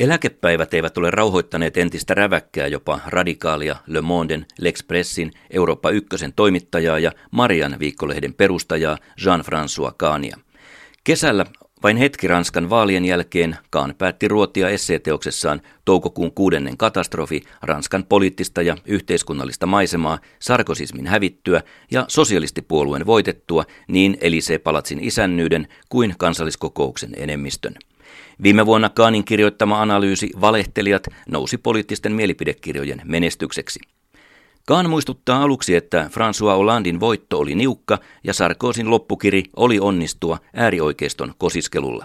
Eläkepäivät eivät ole rauhoittaneet entistä räväkkää jopa radikaalia Le Monden, L'Expressin, Eurooppa Ykkösen toimittajaa ja Marian Viikkolehden perustajaa Jean-François Kahnia. Kesällä vain hetki Ranskan vaalien jälkeen Kahn päätti ruotia esseeteoksessaan Toukokuun kuudennen katastrofi Ranskan poliittista ja yhteiskunnallista maisemaa sarkosismin hävittyä ja sosialistipuolueen voitettua niin Elysée-palatsin isännyyden kuin kansalliskokouksen enemmistön. Viime vuonna Kahnin kirjoittama analyysi Valehtelijat nousi poliittisten mielipidekirjojen menestykseksi. Kahn muistuttaa aluksi, että François Hollandin voitto oli niukka ja Sarkozyn loppukiri oli onnistua äärioikeiston kosiskelulla.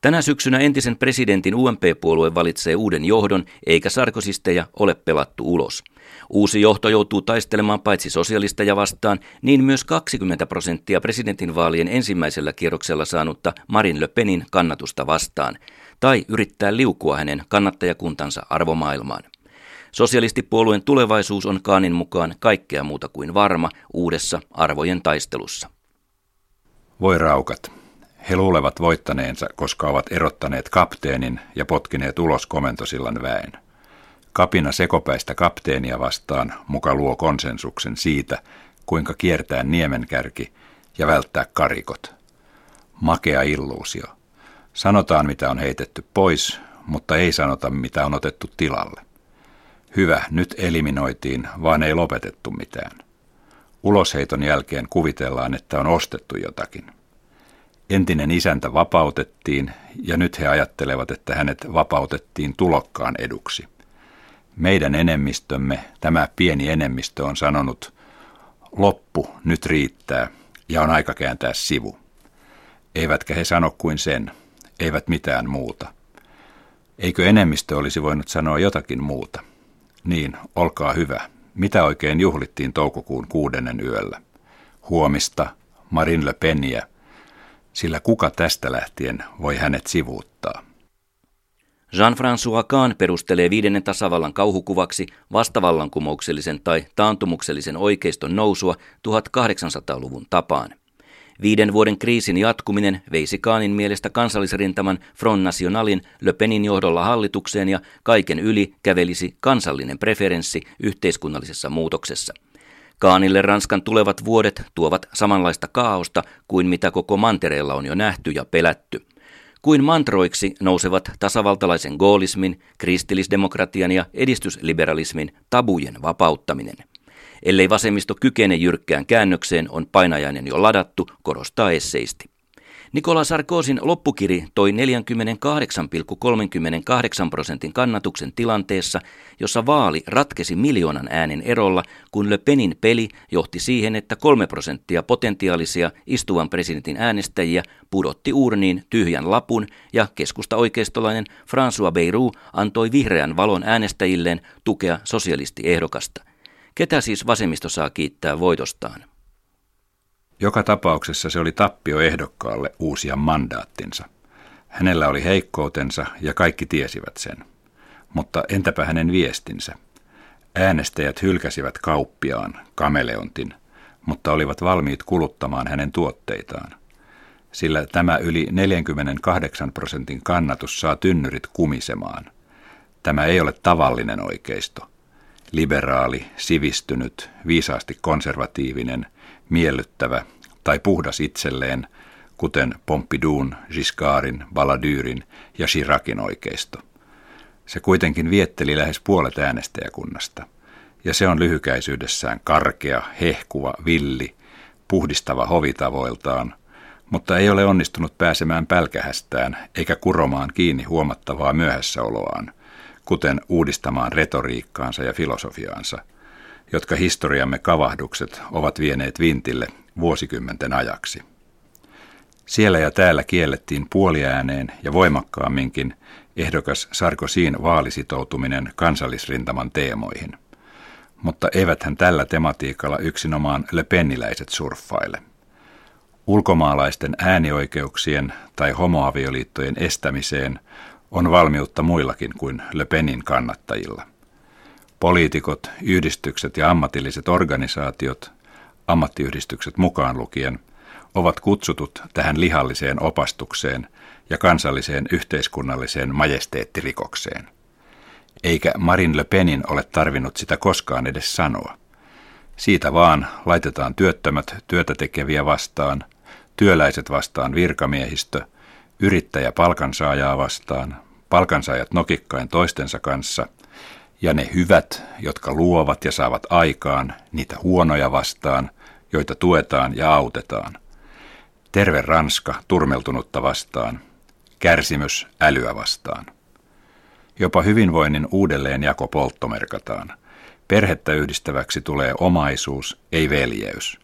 Tänä syksynä entisen presidentin UMP-puolue valitsee uuden johdon, eikä sarkosisteja ole pelattu ulos. Uusi johto joutuu taistelemaan paitsi sosialisteja vastaan, niin myös 20% presidentinvaalien ensimmäisellä kierroksella saanutta Marine Le Penin kannatusta vastaan, tai yrittää liukua hänen kannattajakuntansa arvomaailmaan. Sosialistipuolueen tulevaisuus on Kahnin mukaan kaikkea muuta kuin varma uudessa arvojen taistelussa. Voi raukat. He luulevat voittaneensa, koska ovat erottaneet kapteenin ja potkineet ulos komentosillan väen. Kapina sekopäistä kapteenia vastaan muka luo konsensuksen siitä, kuinka kiertää niemenkärki ja välttää karikot. Makea illuusio. Sanotaan, mitä on heitetty pois, mutta ei sanota, mitä on otettu tilalle. Hyvä, nyt eliminoitiin, vaan ei lopetettu mitään. Ulosheiton jälkeen kuvitellaan, että on ostettu jotakin. Entinen isäntä vapautettiin, ja nyt he ajattelevat, että hänet vapautettiin tulokkaan eduksi. Meidän enemmistömme, tämä pieni enemmistö, on sanonut, loppu, nyt riittää, ja on aika kääntää sivu. Eivätkä he sano kuin sen, eivät mitään muuta. Eikö enemmistö olisi voinut sanoa jotakin muuta? Niin, olkaa hyvä. Mitä oikein juhlittiin toukokuun kuudennen yöllä? Huomista, Marine Le Peniä, sillä kuka tästä lähtien voi hänet sivuuttaa? Jean-François Kahn perustelee viidennen tasavallan kauhukuvaksi vastavallankumouksellisen tai taantumuksellisen oikeiston nousua 1800-luvun tapaan. 5 vuoden kriisin jatkuminen veisi Kahnin mielestä kansallisrintaman Front Nationalin Le Penin johdolla hallitukseen ja kaiken yli kävelisi kansallinen preferenssi yhteiskunnallisessa muutoksessa. Kahnille Ranskan tulevat vuodet tuovat samanlaista kaaosta kuin mitä koko mantereella on jo nähty ja pelätty. Kuin mantroiksi nousevat tasavaltalaisen gaullismin, kristillisdemokratian ja edistysliberalismin tabujen vapauttaminen. Ellei vasemmisto kykene jyrkkään käännökseen, on painajainen jo ladattu, korostaa esseisti. Nicolas Sarkozyn loppukiri toi 48,38% kannatuksen tilanteessa, jossa vaali ratkesi 1 000 000 äänen erolla, kun Le Penin peli johti siihen, että 3% potentiaalisia istuvan presidentin äänestäjiä pudotti uurniin tyhjän lapun ja keskustaoikeistolainen François Bayrou antoi vihreän valon äänestäjilleen tukea sosialistiehdokasta. Ketä siis vasemmisto saa kiittää voitostaan? Joka tapauksessa se oli tappio ehdokkaalle uusia mandaattinsa. Hänellä oli heikkoutensa ja kaikki tiesivät sen. Mutta entäpä hänen viestinsä? Äänestäjät hylkäsivät kauppiaan, kameleontin, mutta olivat valmiit kuluttamaan hänen tuotteitaan. Sillä tämä yli 48% kannatus saa tynnyrit kumisemaan. Tämä ei ole tavallinen oikeisto. Liberaali, sivistynyt, viisaasti konservatiivinen, miellyttävä tai puhdas itselleen, kuten Pompidoun, Giscardin, Balladurin ja Chiracin oikeisto. Se kuitenkin vietteli lähes puolet äänestäjäkunnasta, ja se on lyhykäisyydessään karkea, hehkuva, villi, puhdistava hovitavoiltaan, mutta ei ole onnistunut pääsemään pälkähästään eikä kuromaan kiinni huomattavaa myöhässäoloaan, kuten uudistamaan retoriikkaansa ja filosofiaansa, jotka historiamme kavahdukset ovat vieneet vintille vuosikymmenten ajaksi. Siellä ja täällä kiellettiin puoliääneen ja voimakkaamminkin ehdokas Sarkozyn vaalisitoutuminen kansallisrintaman teemoihin. Mutta eiväthän tällä tematiikalla yksinomaan Le Peniläiset surffaile. Ulkomaalaisten äänioikeuksien tai homoavioliittojen estämiseen on valmiutta muillakin kuin Le Penin kannattajilla. Poliitikot, yhdistykset ja ammatilliset organisaatiot, ammattiyhdistykset mukaan lukien, ovat kutsutut tähän lihalliseen opastukseen, ja kansalliseen yhteiskunnalliseen majesteettirikokseen. Eikä Marine Le Penin ole tarvinnut sitä koskaan edes sanoa. Siitä vaan laitetaan työttömät työtä tekeviä vastaan, työläiset vastaan virkamiehistö, yrittäjä palkansaajaa vastaan, palkansaajat nokikkain toistensa kanssa ja ne hyvät, jotka luovat ja saavat aikaan, niitä huonoja vastaan, joita tuetaan ja autetaan. Terve Ranska turmeltunutta vastaan, kärsimys älyä vastaan. Jopa hyvinvoinnin uudelleenjako polttomerkataan. Perhettä yhdistäväksi tulee omaisuus, ei veljeys.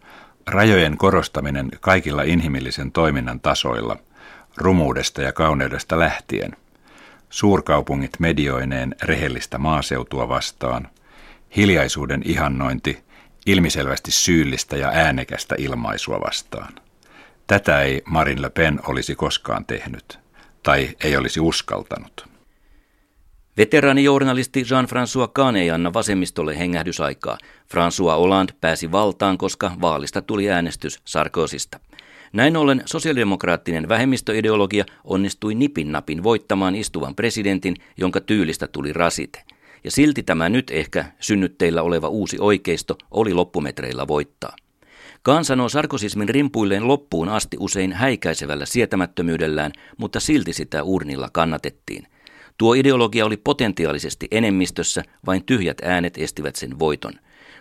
Rajojen korostaminen kaikilla inhimillisen toiminnan tasoilla, rumuudesta ja kauneudesta lähtien. Suurkaupungit medioineen rehellistä maaseutua vastaan. Hiljaisuuden ihannointi, ilmiselvästi syyllistä ja äänekästä ilmaisua vastaan. Tätä ei Marine Le Pen olisi koskaan tehnyt, tai ei olisi uskaltanut. Veteraanijournalisti Jean-François Kahn ei anna vasemmistolle hengähdysaikaa. François Hollande pääsi valtaan, koska vaalista tuli äänestys Sarkozysta. Näin ollen sosiaalidemokraattinen vähemmistöideologia onnistui nipin napin voittamaan istuvan presidentin, jonka tyylistä tuli rasite. Ja silti tämä nyt ehkä synnytteillä oleva uusi oikeisto oli loppumetreillä voittaa. Kahn sanoo sarkosismin rimpuilleen loppuun asti usein häikäisevällä sietämättömyydellään, mutta silti sitä urnilla kannatettiin. Tuo ideologia oli potentiaalisesti enemmistössä, vain tyhjät äänet estivät sen voiton.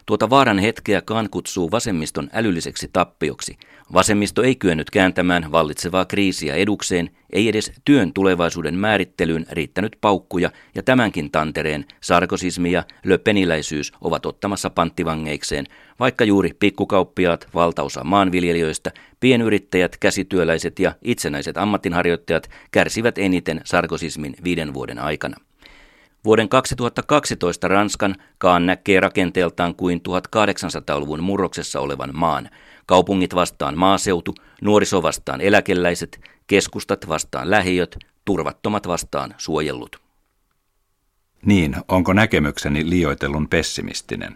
Tuota vaaran hetkeä Kahn kutsuu vasemmiston älylliseksi tappioksi. Vasemmisto ei kyennyt kääntämään vallitsevaa kriisiä edukseen, ei edes työn tulevaisuuden määrittelyyn riittänyt paukkuja, ja tämänkin tantereen sarkosismi ja löpeniläisyys ovat ottamassa panttivangeikseen, vaikka juuri pikkukauppiaat, valtaosa maanviljelijöistä, pienyrittäjät, käsityöläiset ja itsenäiset ammatinharjoittajat kärsivät eniten sarkosismin 5 vuoden aikana. Vuoden 2012 Ranskan Kahn näkee rakenteeltaan kuin 1800-luvun murroksessa olevan maan. Kaupungit vastaan maaseutu, nuoriso vastaan eläkeläiset, keskustat vastaan lähiöt, turvattomat vastaan suojellut. Niin, onko näkemykseni liioitellun pessimistinen?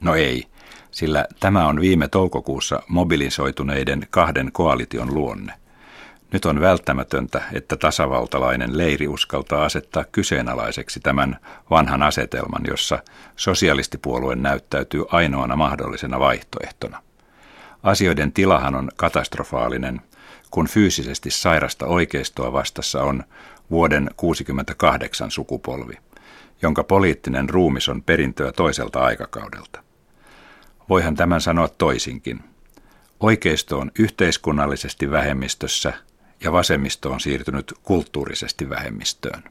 No ei, sillä tämä on viime toukokuussa mobilisoituneiden 2 koalition luonne. Nyt on välttämätöntä, että tasavaltalainen leiri uskaltaa asettaa kyseenalaiseksi tämän vanhan asetelman, jossa sosialistipuolue näyttäytyy ainoana mahdollisena vaihtoehtona. Asioiden tilahan on katastrofaalinen, kun fyysisesti sairasta oikeistoa vastassa on vuoden 1968 sukupolvi, jonka poliittinen ruumis on perintöä toiselta aikakaudelta. Voihan tämän sanoa toisinkin. Oikeisto on yhteiskunnallisesti vähemmistössä ja vasemmisto on siirtynyt kulttuurisesti vähemmistöön.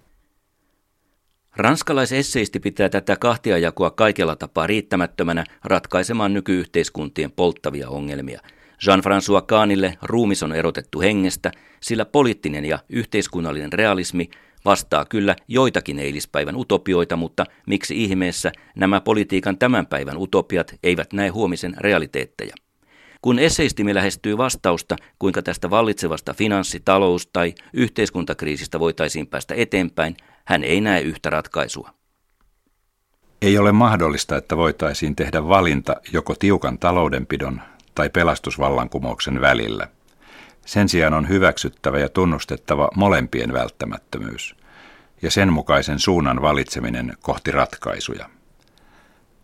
Ranskalaisesseisti pitää tätä kahtiajakoa kaikella tapaa riittämättömänä ratkaisemaan nykyyhteiskuntien polttavia ongelmia. Jean-François Kahnille ruumis on erotettu hengestä, sillä poliittinen ja yhteiskunnallinen realismi vastaa kyllä joitakin eilispäivän utopioita, mutta miksi ihmeessä nämä politiikan tämän päivän utopiat eivät näe huomisen realiteetteja? Kun esseistimme lähestyy vastausta, kuinka tästä vallitsevasta finanssi-, talous- tai yhteiskuntakriisistä voitaisiin päästä eteenpäin, hän ei näe yhtä ratkaisua. Ei ole mahdollista, että voitaisiin tehdä valinta joko tiukan taloudenpidon tai pelastusvallankumouksen välillä. Sen sijaan on hyväksyttävä ja tunnustettava molempien välttämättömyys ja sen mukaisen suunnan valitseminen kohti ratkaisuja.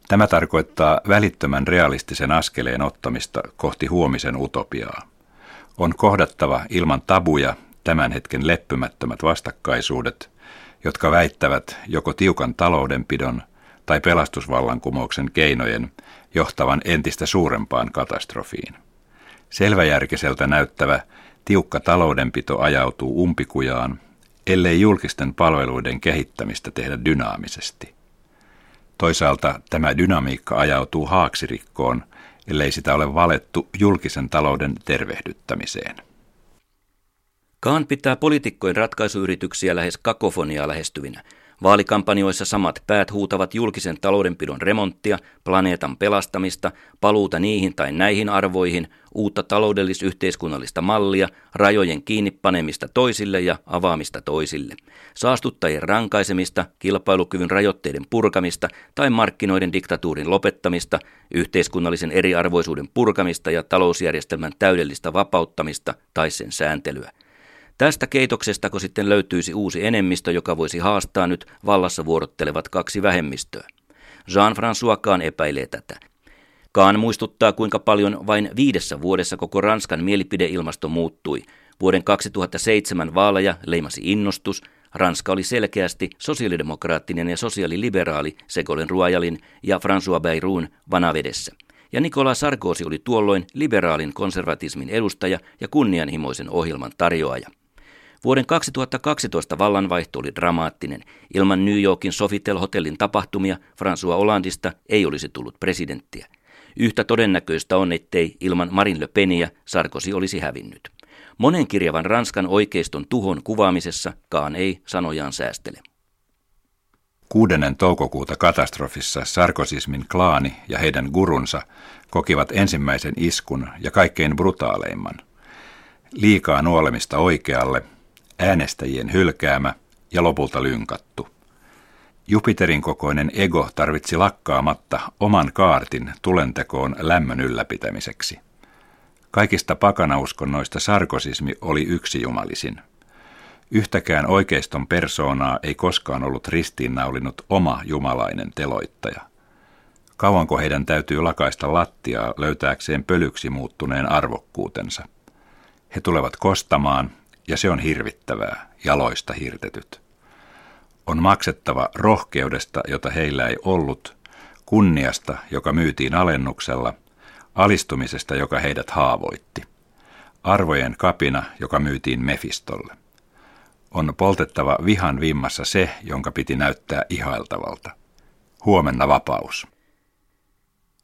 Tämä tarkoittaa välittömän realistisen askeleen ottamista kohti huomisen utopiaa. On kohdattava ilman tabuja tämän hetken leppymättömät vastakkaisuudet, jotka väittävät joko tiukan taloudenpidon tai pelastusvallankumouksen keinojen johtavan entistä suurempaan katastrofiin. Selväjärkiseltä näyttävä tiukka taloudenpito ajautuu umpikujaan, ellei julkisten palveluiden kehittämistä tehdä dynaamisesti. Toisaalta tämä dynamiikka ajautuu haaksirikkoon, ellei sitä ole valettu julkisen talouden tervehdyttämiseen. Kahn pitää poliitikkojen ratkaisuyrityksiä lähes kakofoniaa lähestyvinä. Vaalikampanjoissa samat päät huutavat julkisen taloudenpidon remonttia, planeetan pelastamista, paluuta niihin tai näihin arvoihin, uutta taloudellis-yhteiskunnallista mallia, rajojen kiinni panemista toisille ja avaamista toisille, saastuttajien rankaisemista, kilpailukyvyn rajoitteiden purkamista tai markkinoiden diktatuurin lopettamista, yhteiskunnallisen eriarvoisuuden purkamista ja talousjärjestelmän täydellistä vapauttamista tai sen sääntelyä. Tästä keitoksestako sitten löytyisi uusi enemmistö, joka voisi haastaa nyt vallassa vuorottelevat kaksi vähemmistöä? Jean-François Kahn epäilee tätä. Kahn muistuttaa, kuinka paljon vain 5 vuodessa koko Ranskan mielipideilmasto muuttui. Vuoden 2007 vaaleja leimasi innostus. Ranska oli selkeästi sosiaalidemokraattinen ja sosiaaliliberaali Ségolène Royalin ja François Bayroun vanavedessä. Ja Nicolas Sarkozy oli tuolloin liberaalin konservatismin edustaja ja kunnianhimoisen ohjelman tarjoaja. Vuoden 2012 vallanvaihto oli dramaattinen. Ilman New Yorkin Sofitel-hotellin tapahtumia François Hollandeista ei olisi tullut presidenttiä. Yhtä todennäköistä on, ettei ilman Marine Le Peniä Sarkozy olisi hävinnyt. Monen kirjavan Ranskan oikeiston tuhon kuvaamisessa Kahn ei sanojaan säästele. 6. toukokuuta katastrofissa sarkozysmin klaani ja heidän gurunsa kokivat ensimmäisen iskun ja kaikkein brutaaleimman. Liikaa nuolemista oikealle, äänestäjien hylkäämä ja lopulta lynkattu. Jupiterin kokoinen ego tarvitsi lakkaamatta oman kaartin tulentekoon lämmön ylläpitämiseksi. Kaikista pakanauskonnoista sarkozysmi oli yksijumalisin. Yhtäkään oikeiston persoonaa ei koskaan ollut ristiinnaulinut oma jumalainen teloittaja. Kauanko heidän täytyy lakaista lattiaa löytääkseen pölyksi muuttuneen arvokkuutensa? He tulevat kostamaan, ja se on hirvittävää, jaloista hirtetyt. On maksettava rohkeudesta, jota heillä ei ollut, kunniasta, joka myytiin alennuksella, alistumisesta, joka heidät haavoitti, arvojen kapina, joka myytiin Mefistolle. On poltettava vihan vimmassa se, jonka piti näyttää ihailtavalta. Huomenna vapaus.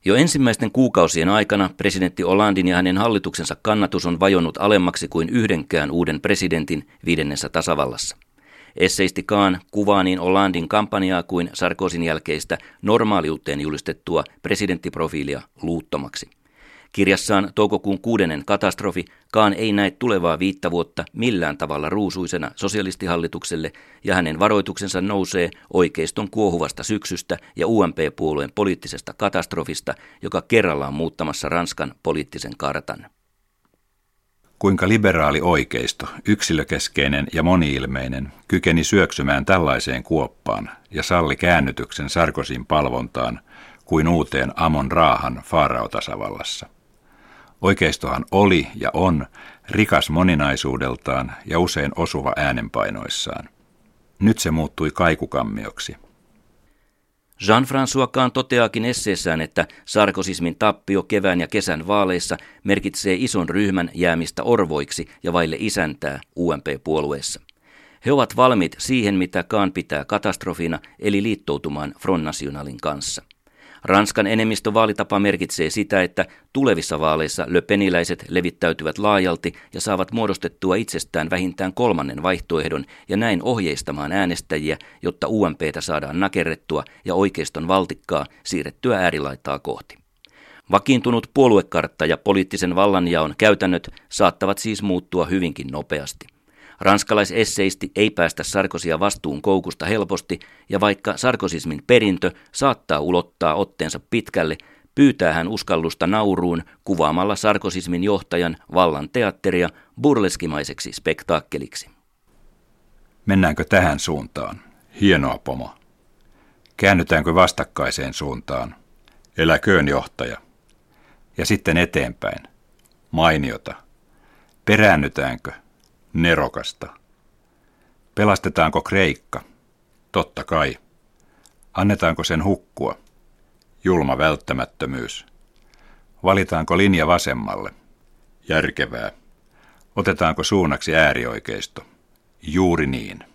Jo ensimmäisten kuukausien aikana presidentti Hollandin ja hänen hallituksensa kannatus on vajonnut alemmaksi kuin yhdenkään uuden presidentin 5. tasavallassa. Esseisti Kahn kuvaa niin Hollandin kampanjaa kuin Sarkozyn jälkeistä normaaliuteen julistettua presidenttiprofiilia luuttomaksi. Kirjassaan Toukokuun 6. katastrofi Kahn ei näe tulevaa 5 vuotta millään tavalla ruusuisena sosialistihallitukselle, ja hänen varoituksensa nousee oikeiston kuohuvasta syksystä ja UMP-puolueen poliittisesta katastrofista, joka kerrallaan muuttamassa Ranskan poliittisen kartan. Kuinka liberaali oikeisto, yksilökeskeinen ja moniilmeinen, kykeni syöksymään tällaiseen kuoppaan ja salli käännytyksen Sarkozyn palvontaan kuin uuteen Amon-Raahan Faarao-tasavallassa. Oikeistohan oli ja on rikas moninaisuudeltaan ja usein osuva äänenpainoissaan. Nyt se muuttui kaikukammioksi. Jean-François Kahn toteaakin esseessään, että sarkozysmin tappio kevään ja kesän vaaleissa merkitsee ison ryhmän jäämistä orvoiksi ja vaille isäntää UMP-puolueessa. He ovat valmiit siihen, mitä Kahn pitää katastrofina, eli liittoutumaan Front Nationalin kanssa. Ranskan enemmistövaalitapa merkitsee sitä, että tulevissa vaaleissa löpeniläiset levittäytyvät laajalti ja saavat muodostettua itsestään vähintään 3. vaihtoehdon ja näin ohjeistamaan äänestäjiä, jotta UMP:tä saadaan nakerrettua ja oikeiston valtikkaa siirrettyä äärilaitaa kohti. Vakiintunut puoluekartta ja poliittisen vallanjaon käytännöt saattavat siis muuttua hyvinkin nopeasti. Ranskalaisesseisti ei päästä Sarkozyä vastuun koukusta helposti, ja vaikka sarkozysmin perintö saattaa ulottaa otteensa pitkälle, pyytää hän uskallusta nauruun kuvaamalla sarkozysmin johtajan vallan teatteria burleskimaiseksi spektaakkeliksi. Mennäänkö tähän suuntaan? Hienoa, pomo. Käännytäänkö vastakkaiseen suuntaan? Eläköön johtaja. Ja sitten eteenpäin. Mainiota. Peräännytäänkö? Nerokasta. Pelastetaanko Kreikka? Totta kai. Annetaanko sen hukkua? Julma välttämättömyys. Valitaanko linja vasemmalle? Järkevää. Otetaanko suunnaksi äärioikeisto? Juuri niin.